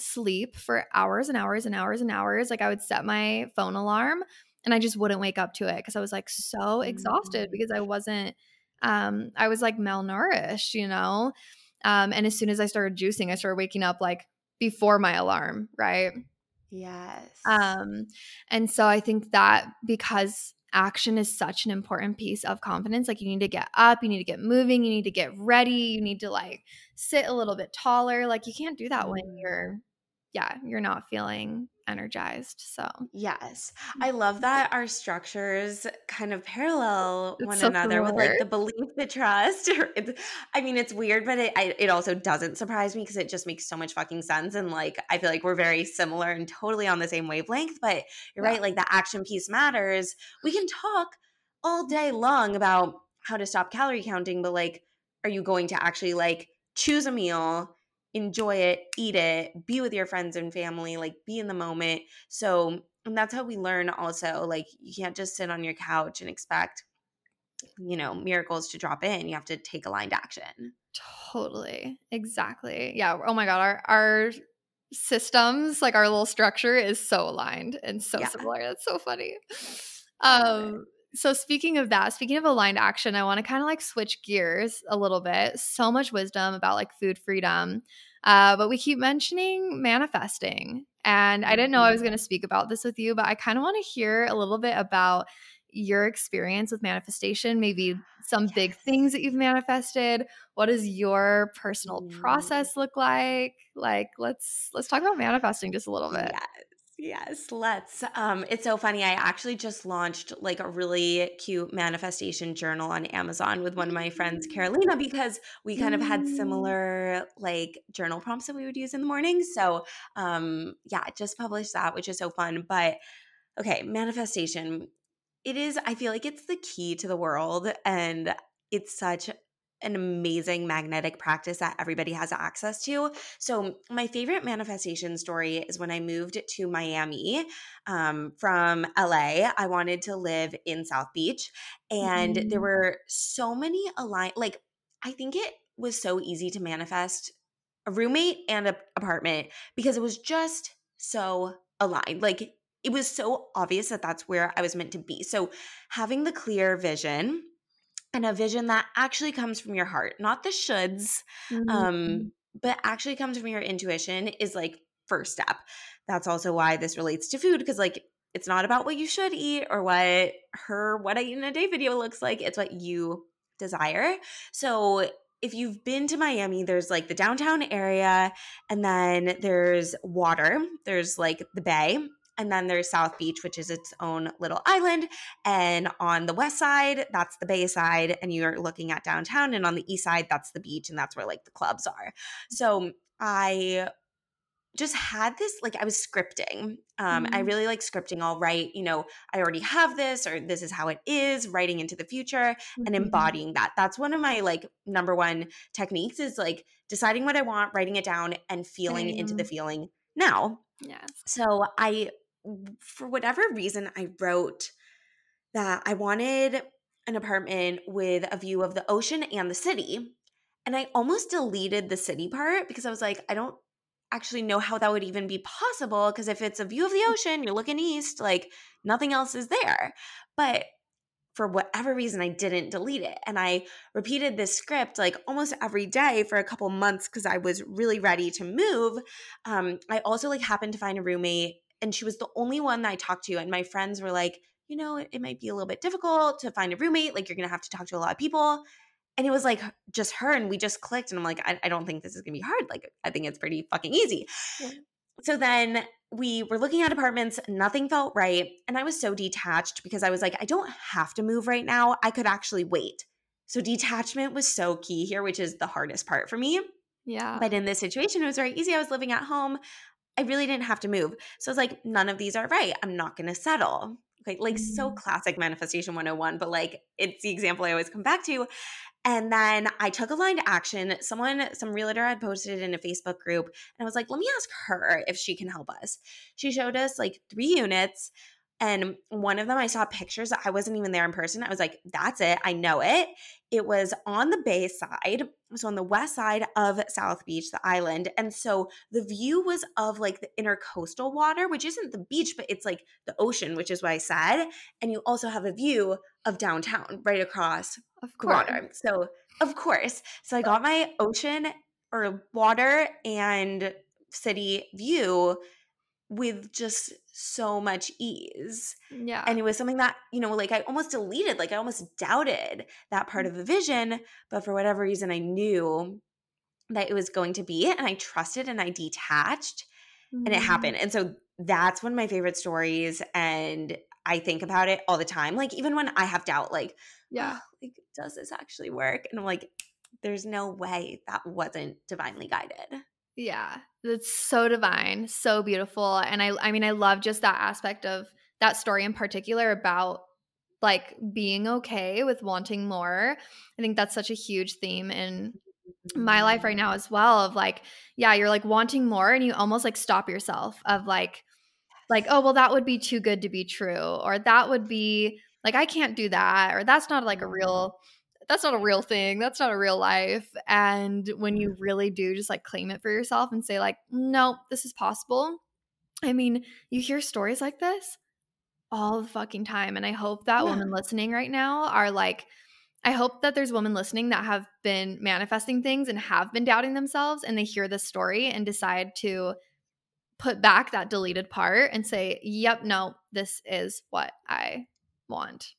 sleep for hours and hours and hours and hours. Like I would set my phone alarm and I just wouldn't wake up to it because I was like so exhausted because I wasn't I was like malnourished, you know? And as soon as I started juicing, I started waking up like before my alarm, right? Yes. And so I think that because action is such an important piece of confidence. Like you need to get up, you need to get moving, you need to get ready, you need to like sit a little bit taller. Like you can't do that when you're not feeling energized. So yes, I love that our structures kind of parallel one another with like the belief, the trust. I mean, it's weird, but it also doesn't surprise me because it just makes so much fucking sense. And like, I feel like we're very similar and totally on the same wavelength, but you're right. Like the action piece matters. We can talk all day long about how to stop calorie counting, but like, are you going to actually like choose a meal, enjoy it, eat it, be with your friends and family, like be in the moment? So, and that's how we learn also, like you can't just sit on your couch and expect, you know, miracles to drop in. You have to take aligned action. Totally. Exactly. Yeah. Oh my God. Our systems, like our little structure is so aligned and so similar. That's so funny. So speaking of that, speaking of aligned action, I want to kind of like switch gears a little bit. So much wisdom about like food freedom. But we keep mentioning manifesting. And I didn't know I was going to speak about this with you, but I kind of want to hear a little bit about your experience with manifestation, maybe some big things that you've manifested. What does your personal process look like? Like let's talk about manifesting just a little bit. Yes, let's. It's so funny. I actually just launched like a really cute manifestation journal on Amazon with one of my friends, Carolina, because we kind of had similar like journal prompts that we would use in the morning. So I just published that, which is so fun. But okay, manifestation. It is, I feel like it's the key to the world, and it's such an amazing magnetic practice that everybody has access to. So my favorite manifestation story is when I moved to Miami from LA. I wanted to live in South Beach, and there were so many like I think it was so easy to manifest a roommate and an apartment because it was just so aligned. Like it was so obvious that that's where I was meant to be. So having the clear vision and a vision that actually comes from your heart, not the shoulds, but actually comes from your intuition is like first step. That's also why this relates to food, because like it's not about what you should eat or what her What I Eat in a Day video looks like. It's what you desire. So if you've been to Miami, there's like the downtown area, and then there's water, there's like the bay, and then there's South Beach, which is its own little island. And on the west side, that's the bay side, and you're looking at downtown. And on the east side, that's the beach, and that's where like the clubs are. So I just had this, like I was scripting. I really like scripting. I'll write, you know, I already have this, or this is how it is, writing into the future and embodying that. That's one of my like number one techniques is like deciding what I want, writing it down, and feeling into the feeling now. Yes. So I, for whatever reason, I wrote that I wanted an apartment with a view of the ocean and the city. And I almost deleted the city part because I was like, I don't actually know how that would even be possible, because if it's a view of the ocean, you're looking east, like nothing else is there. But for whatever reason, I didn't delete it. And I repeated this script like almost every day for a couple months because I was really ready to move. I also like happened to find a roommate, and she was the only one that I talked to. And my friends were like, you know, it might be a little bit difficult to find a roommate. Like you're going to have to talk to a lot of people. And it was like just her, and we just clicked, and I'm like, I don't think this is going to be hard. Like I think it's pretty fucking easy. Yeah. So then we were looking at apartments, nothing felt right. And I was so detached because I was like, I don't have to move right now. I could actually wait. So detachment was so key here, which is the hardest part for me. Yeah. But in this situation, it was very easy. I was living at home. I really didn't have to move. So I was like, none of these are right. I'm not going to settle. Okay. Like so classic Manifestation 101, but like it's the example I always come back to. And then I took aligned action. Some realtor had posted in a Facebook group, and I was like, let me ask her if she can help us. She showed us like 3 units, and one of them I saw pictures. I wasn't even there in person. I was like, that's it. I know it. It was on the bay side. It was on the west side of South Beach, the island. And so the view was of like the intercoastal water, which isn't the beach, but it's like the ocean, which is what I said. And you also have a view of downtown right across the water. So of course. So I got my ocean or water and city view with just so much ease. Yeah. And it was something that, you know, like I almost deleted, like I almost doubted that part of the vision, but for whatever reason, I knew that it was going to be it, and I trusted and I detached and it happened. And so that's one of my favorite stories, and I think about it all the time. Like even when I have doubt, like, yeah, oh, like does this actually work? And I'm like, there's no way that wasn't divinely guided. Yeah, that's so divine, so beautiful. And I mean, I love just that aspect of that story in particular about like being okay with wanting more. I think that's such a huge theme in my life right now as well, of like, yeah, you're like wanting more, and you almost like stop yourself of like, oh, well, that would be too good to be true, or that would be like, I can't do that, or that's not like a real – that's not a real thing. That's not a real life. And when you really do just like claim it for yourself and say like, no, this is possible. I mean, you hear stories like this all the fucking time. And I hope that women listening right now are like, I hope that there's women listening that have been manifesting things and have been doubting themselves, and they hear this story and decide to put back that deleted part and say, yep, no, this is what I want.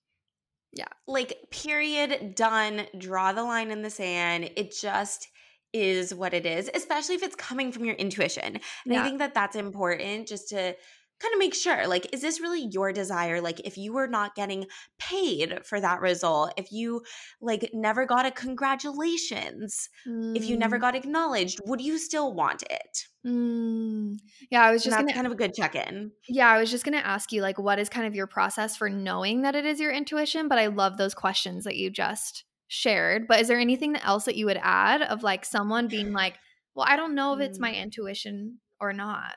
Yeah. Like period, done, draw the line in the sand. It just is what it is, especially if it's coming from your intuition. And I think that that's important just to kind of make sure, like, is this really your desire? Like if you were not getting paid for that result, if you like never got a congratulations, if you never got acknowledged, would you still want it? Yeah, I was just kind of a good check-in. Yeah, I was just going to ask you, like, what is kind of your process for knowing that it is your intuition? But I love those questions that you just shared. But is there anything else that you would add of like someone being like, well, I don't know if it's my intuition or not?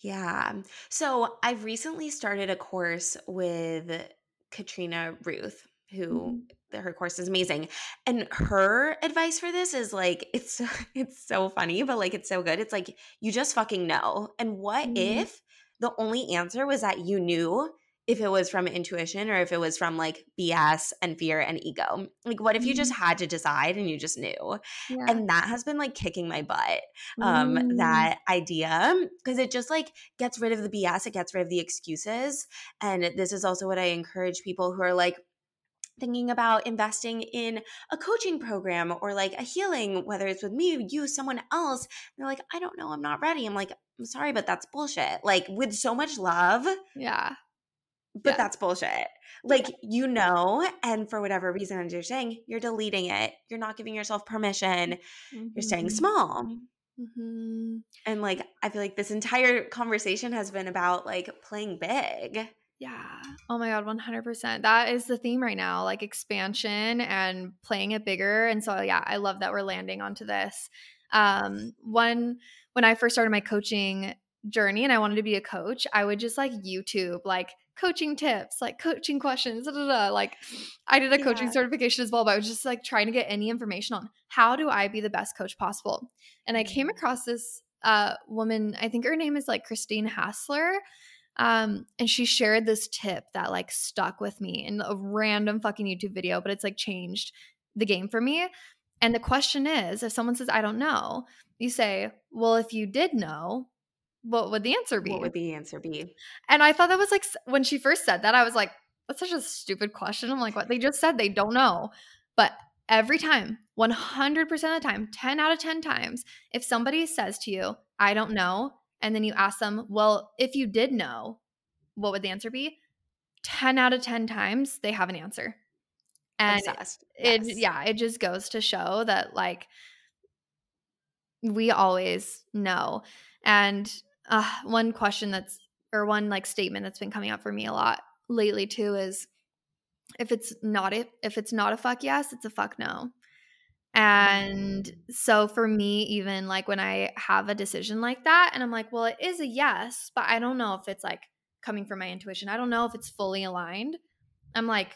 Yeah. So I've recently started a course with Katrina Ruth, who her course is amazing. And her advice for this is like, it's so funny, but like, it's so good. It's like, you just fucking know. And what if the only answer was that you knew if it was from intuition or if it was from like BS and fear and ego. Like, what if you just had to decide and you just knew? Yeah. And that has been like kicking my butt, that idea, because it just like gets rid of the BS. It gets rid of the excuses. And this is also what I encourage people who are like thinking about investing in a coaching program or like a healing, whether it's with me, you, someone else. And they're like, I don't know, I'm not ready. I'm like, I'm sorry, but that's bullshit. Like, with so much love. Yeah. But that's bullshit. Like, you know, and for whatever reason, as you're saying, you're deleting it. You're not giving yourself permission. You're staying small. And like, I feel like this entire conversation has been about like playing big. Yeah. Oh my God, 100%. That is the theme right now, like expansion and playing it bigger. And so, yeah, I love that we're landing onto this. When I first started my coaching journey and I wanted to be a coach, I would just like YouTube, like coaching tips, like coaching questions, da, da, da. Like, I did a coaching certification as well, but I was just like trying to get any information on how do I be the best coach possible. And I came across this woman, I think her name is like Christine Hassler. And she shared this tip that like stuck with me in a random fucking YouTube video, but it's like changed the game for me. And the question is, if someone says, I don't know, you say, well, if you did know, what would the answer be? What would the answer be? And I thought that was like, when she first said that, I was like, that's such a stupid question. I'm like, what? They just said they don't know. But every time, 100% of the time, 10 out of 10 times, if somebody says to you, I don't know, and then you ask them, well, if you did know, what would the answer be? 10 out of 10 times, they have an answer. And it just goes to show that like we always know. And one question that's – or one like statement that's been coming up for me a lot lately too is if it's not a fuck yes, it's a fuck no. And so for me, even like when I have a decision like that and I'm like, well, it is a yes, but I don't know if it's like coming from my intuition. I don't know if it's fully aligned. I'm like,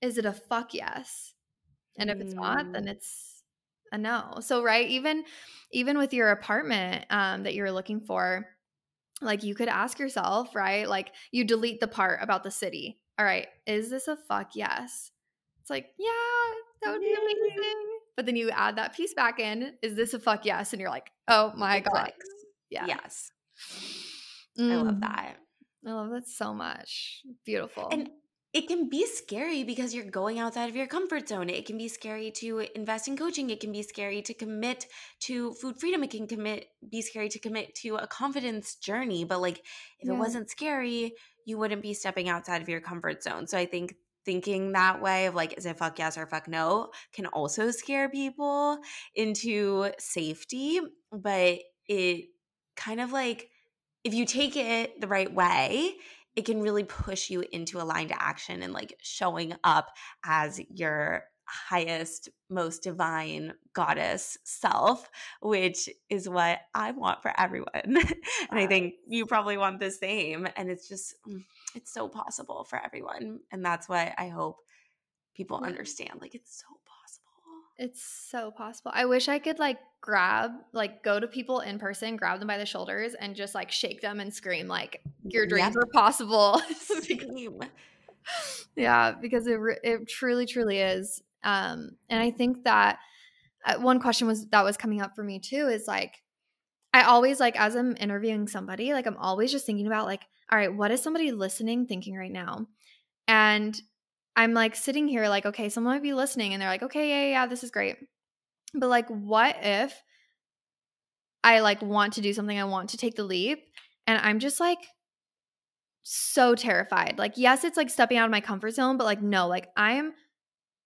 is it a fuck yes? And if it's not, then it's a no. So right, even with your apartment that you're looking for, like you could ask yourself, right? Like you delete the part about the city. All right, is this a fuck yes? It's like, yeah, that would be amazing. But then you add that piece back in. Is this a fuck yes? And you're like, oh my God. Yeah. Yes. I love that. I love that so much. Beautiful. And it can be scary because you're going outside of your comfort zone. It can be scary to invest in coaching. It can be scary to commit to food freedom. It can be scary to commit to a confidence journey. But like if it wasn't scary, you wouldn't be stepping outside of your comfort zone. So I think thinking that way of like, is it fuck yes or fuck no, can also scare people into safety. But it kind of like, if you take it the right way, it can really push you into aligned action and like showing up as your highest, most divine goddess self, which is what I want for everyone. And I think you probably want the same. And it's just, it's so possible for everyone. And that's what I hope people understand. Like, it's so possible. It's so possible. I wish I could like go to people in person, grab them by the shoulders and just like shake them and scream like your dreams are possible. Yeah, because it truly, truly is. And I think that one question that was coming up for me too is like, I always like, as I'm interviewing somebody, like I'm always just thinking about like, all right, what is somebody listening thinking right now? And I'm like sitting here like, okay, someone might be listening and they're like, okay, yeah, this is great. But like, what if I like want to do something, I want to take the leap, and I'm just like so terrified. Like, yes, it's like stepping out of my comfort zone, but like, no, like I'm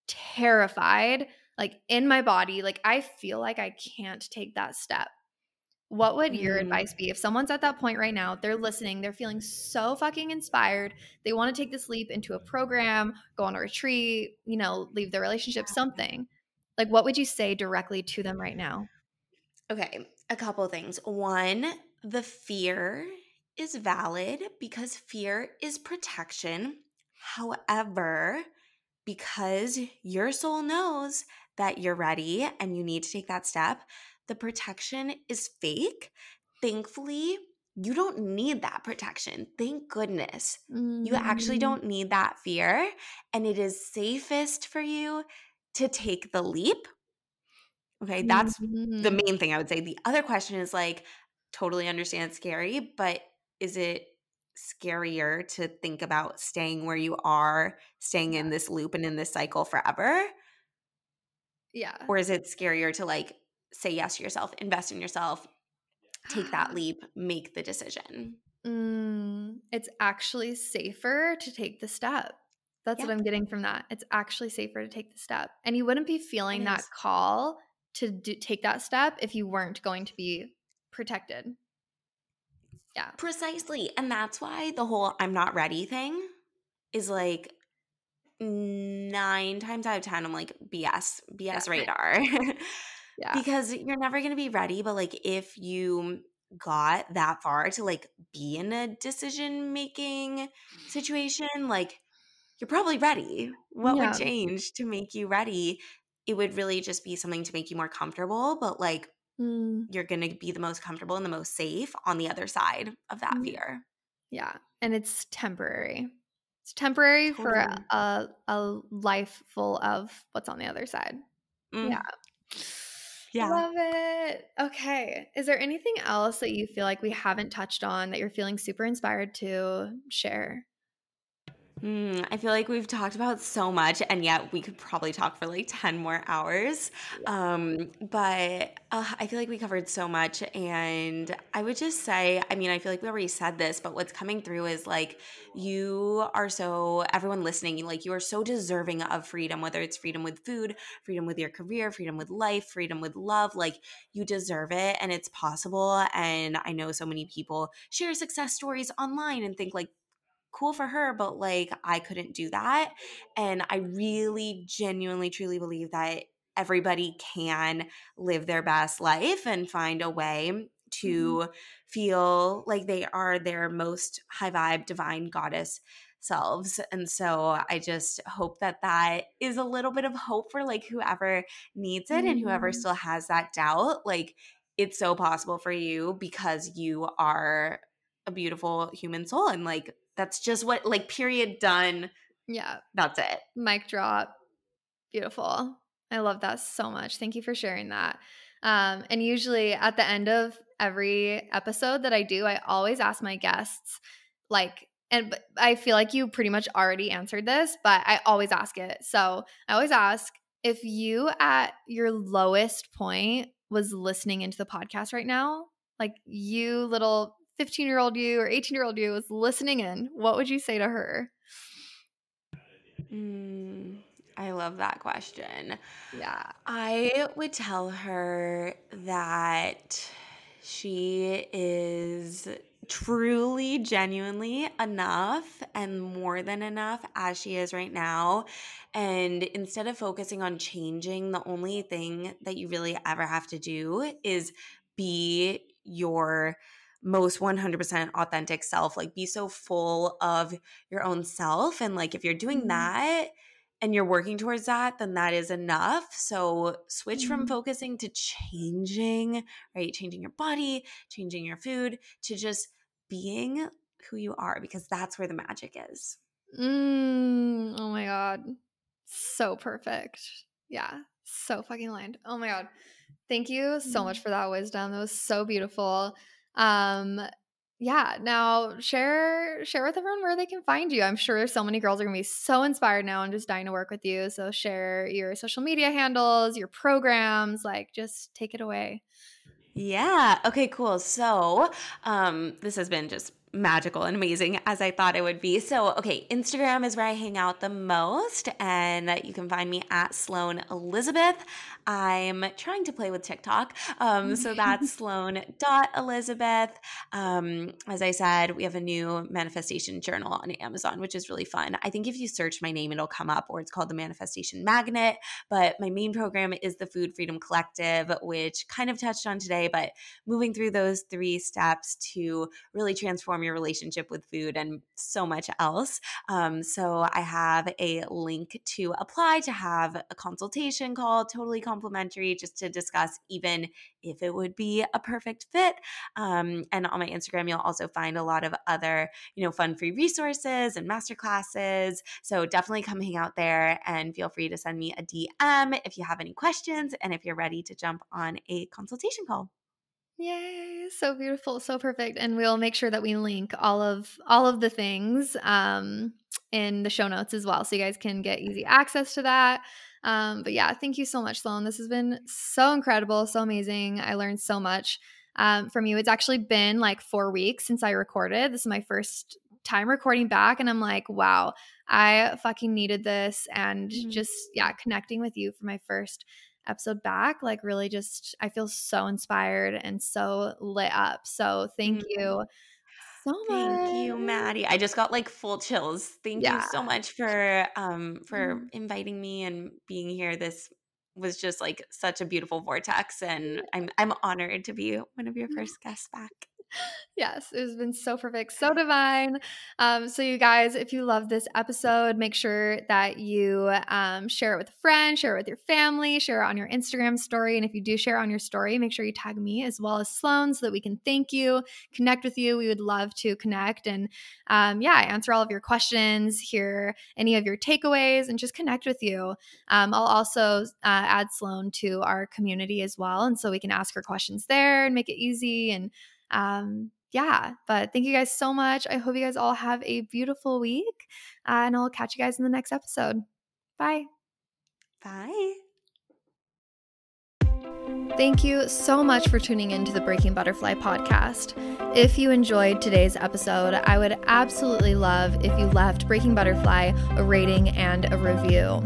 terrified, like in my body, like I feel like I can't take that step. What would your advice be if someone's at that point right now, they're listening, they're feeling so fucking inspired, they want to take this leap into a program, go on a retreat, you know, leave their relationship, something. Like, what would you say directly to them right now? Okay, a couple of things. One, the fear is valid because fear is protection. However, because your soul knows that you're ready and you need to take that step, the protection is fake. Thankfully, you don't need that protection. Thank goodness. Mm-hmm. You actually don't need that fear. And it is safest for you to take the leap. Okay, that's mm-hmm. the main thing I would say. The other question is like, totally understand it's scary, but is it scarier to think about staying where you are, staying in this loop and in this cycle forever? Yeah. Or is it scarier to like say yes to yourself, invest in yourself, take that leap, make the decision? It's actually safer to take the step. That's what I'm getting from that. It's actually safer to take the step. And you wouldn't be feeling that call to take that step if you weren't going to be protected. Yeah. Precisely. And that's why the whole I'm not ready thing is like 9 times out of 10, I'm like BS radar. Yeah. Because you're never going to be ready. But like if you got that far to like be in a decision-making situation, like you're probably ready. What would change to make you ready? It would really just be something to make you more comfortable. But like you're going to be the most comfortable and the most safe on the other side of that fear. Yeah. And it's temporary. It's temporary for a life full of what's on the other side. Mm. Yeah. Yeah. Love it. Okay. Is there anything else that you feel like we haven't touched on that you're feeling super inspired to share? I feel like we've talked about so much, and yet we could probably talk for like 10 more hours. But I feel like we covered so much. And I would just say, I mean, I feel like we already said this, but what's coming through is like you are so – everyone listening, like you are so deserving of freedom, whether it's freedom with food, freedom with your career, freedom with life, freedom with love. Like you deserve it, and it's possible. And I know so many people share success stories online and think like, cool for her, but like I couldn't do that. And I really genuinely truly believe that everybody can live their best life and find a way to feel like they are their most high vibe, divine goddess selves. And so I just hope that that is a little bit of hope for like whoever needs it and whoever still has that doubt. Like it's so possible for you because you are a beautiful human soul, and like that's just what, like, period, done. Yeah. That's it. Mic drop. Beautiful. I love that so much. Thank you for sharing that. And usually at the end of every episode that I do, I always ask my guests, like, and I feel like you pretty much already answered this, but I always ask it. So I always ask, if you at your lowest point was listening into the podcast right now, like you little 15-year-old you or 18-year-old you was listening in, what would you say to her? I love that question. Yeah. I would tell her that she is truly, genuinely enough and more than enough as she is right now. And instead of focusing on changing, the only thing that you really ever have to do is be your most 100% authentic self, like be so full of your own self. And like if you're doing that and you're working towards that, then that is enough. So switch from focusing to changing, right? Changing your body, changing your food, to just being who you are, because that's where the magic is. Oh my God. So perfect. Yeah. So fucking aligned. Oh my God. Thank you so much for that wisdom. That was so beautiful. Yeah. Now share with everyone where they can find you. I'm sure so many girls are going to be so inspired now and just dying to work with you. So share your social media handles, your programs, like just take it away. Yeah. Okay, cool. So, this has been just magical and amazing as I thought it would be. So, okay, Instagram is where I hang out the most, and you can find me at Sloane Elizabeth. I'm trying to play with TikTok. So that's Sloane.Elizabeth. As I said, we have a new manifestation journal on Amazon, which is really fun. I think if you search my name, it'll come up, or it's called the Manifestation Magnet. But my main program is the Food Freedom Collective, which kind of touched on today, but moving through those 3 steps to really transform your relationship with food and so much else. So I have a link to apply to have a consultation call, totally complimentary, just to discuss even if it would be a perfect fit. And on my Instagram, you'll also find a lot of other, fun free resources and masterclasses. So definitely come hang out there and feel free to send me a DM if you have any questions and if you're ready to jump on a consultation call. Yay. So beautiful. So perfect. And we'll make sure that we link all of the things in the show notes as well, so you guys can get easy access to that. But yeah, thank you so much, Sloane. This has been so incredible, so amazing. I learned so much from you. It's actually been like 4 weeks since I recorded. This is my first time recording back, and I'm like, wow, I fucking needed this. And just, yeah, connecting with you for my first episode back, like really just, I feel so inspired and so lit up. So thank you so much. Thank you, Maddie. I just got like full chills. Thank you so much for inviting me and being here. This was just like such a beautiful vortex, and I'm honored to be one of your first guests back. Yes, it's been so perfect, so divine. So you guys, if you love this episode, make sure that you share it with a friend, share it with your family, share it on your Instagram story. And if you do share on your story, make sure you tag me as well as Sloane so that we can thank you, connect with you. We would love to connect and answer all of your questions, hear any of your takeaways, and just connect with you. I'll also add Sloane to our community as well. And so we can ask her questions there and make it easy and but thank you guys so much. I hope you guys all have a beautiful week, and I'll catch you guys in the next episode. Bye. Bye. Thank you so much for tuning into the Breaking Butterfly podcast. If you enjoyed today's episode, I would absolutely love if you left Breaking Butterfly a rating and a review.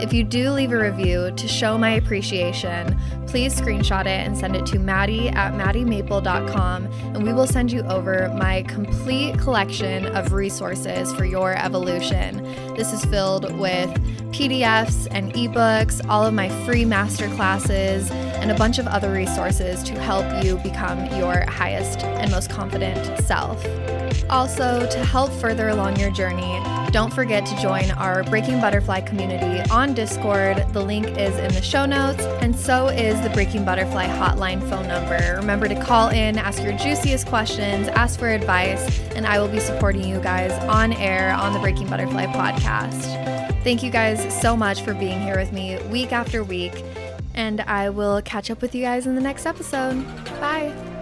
If you do leave a review to show my appreciation, please screenshot it and send it to Maddie at maddiemaple.com, and we will send you over my complete collection of resources for your evolution. This is filled with PDFs and ebooks, all of my free masterclasses, and a bunch of other resources to help you become your highest and most confident self. Also, to help further along your journey, don't forget to join our Breaking Butterfly community on Discord. The link is in the show notes, and so is the Breaking Butterfly hotline phone number. Remember to call in, ask your juiciest questions, ask for advice, and I will be supporting you guys on air on the Breaking Butterfly podcast. Thank you guys so much for being here with me week after week, and I will catch up with you guys in the next episode. Bye.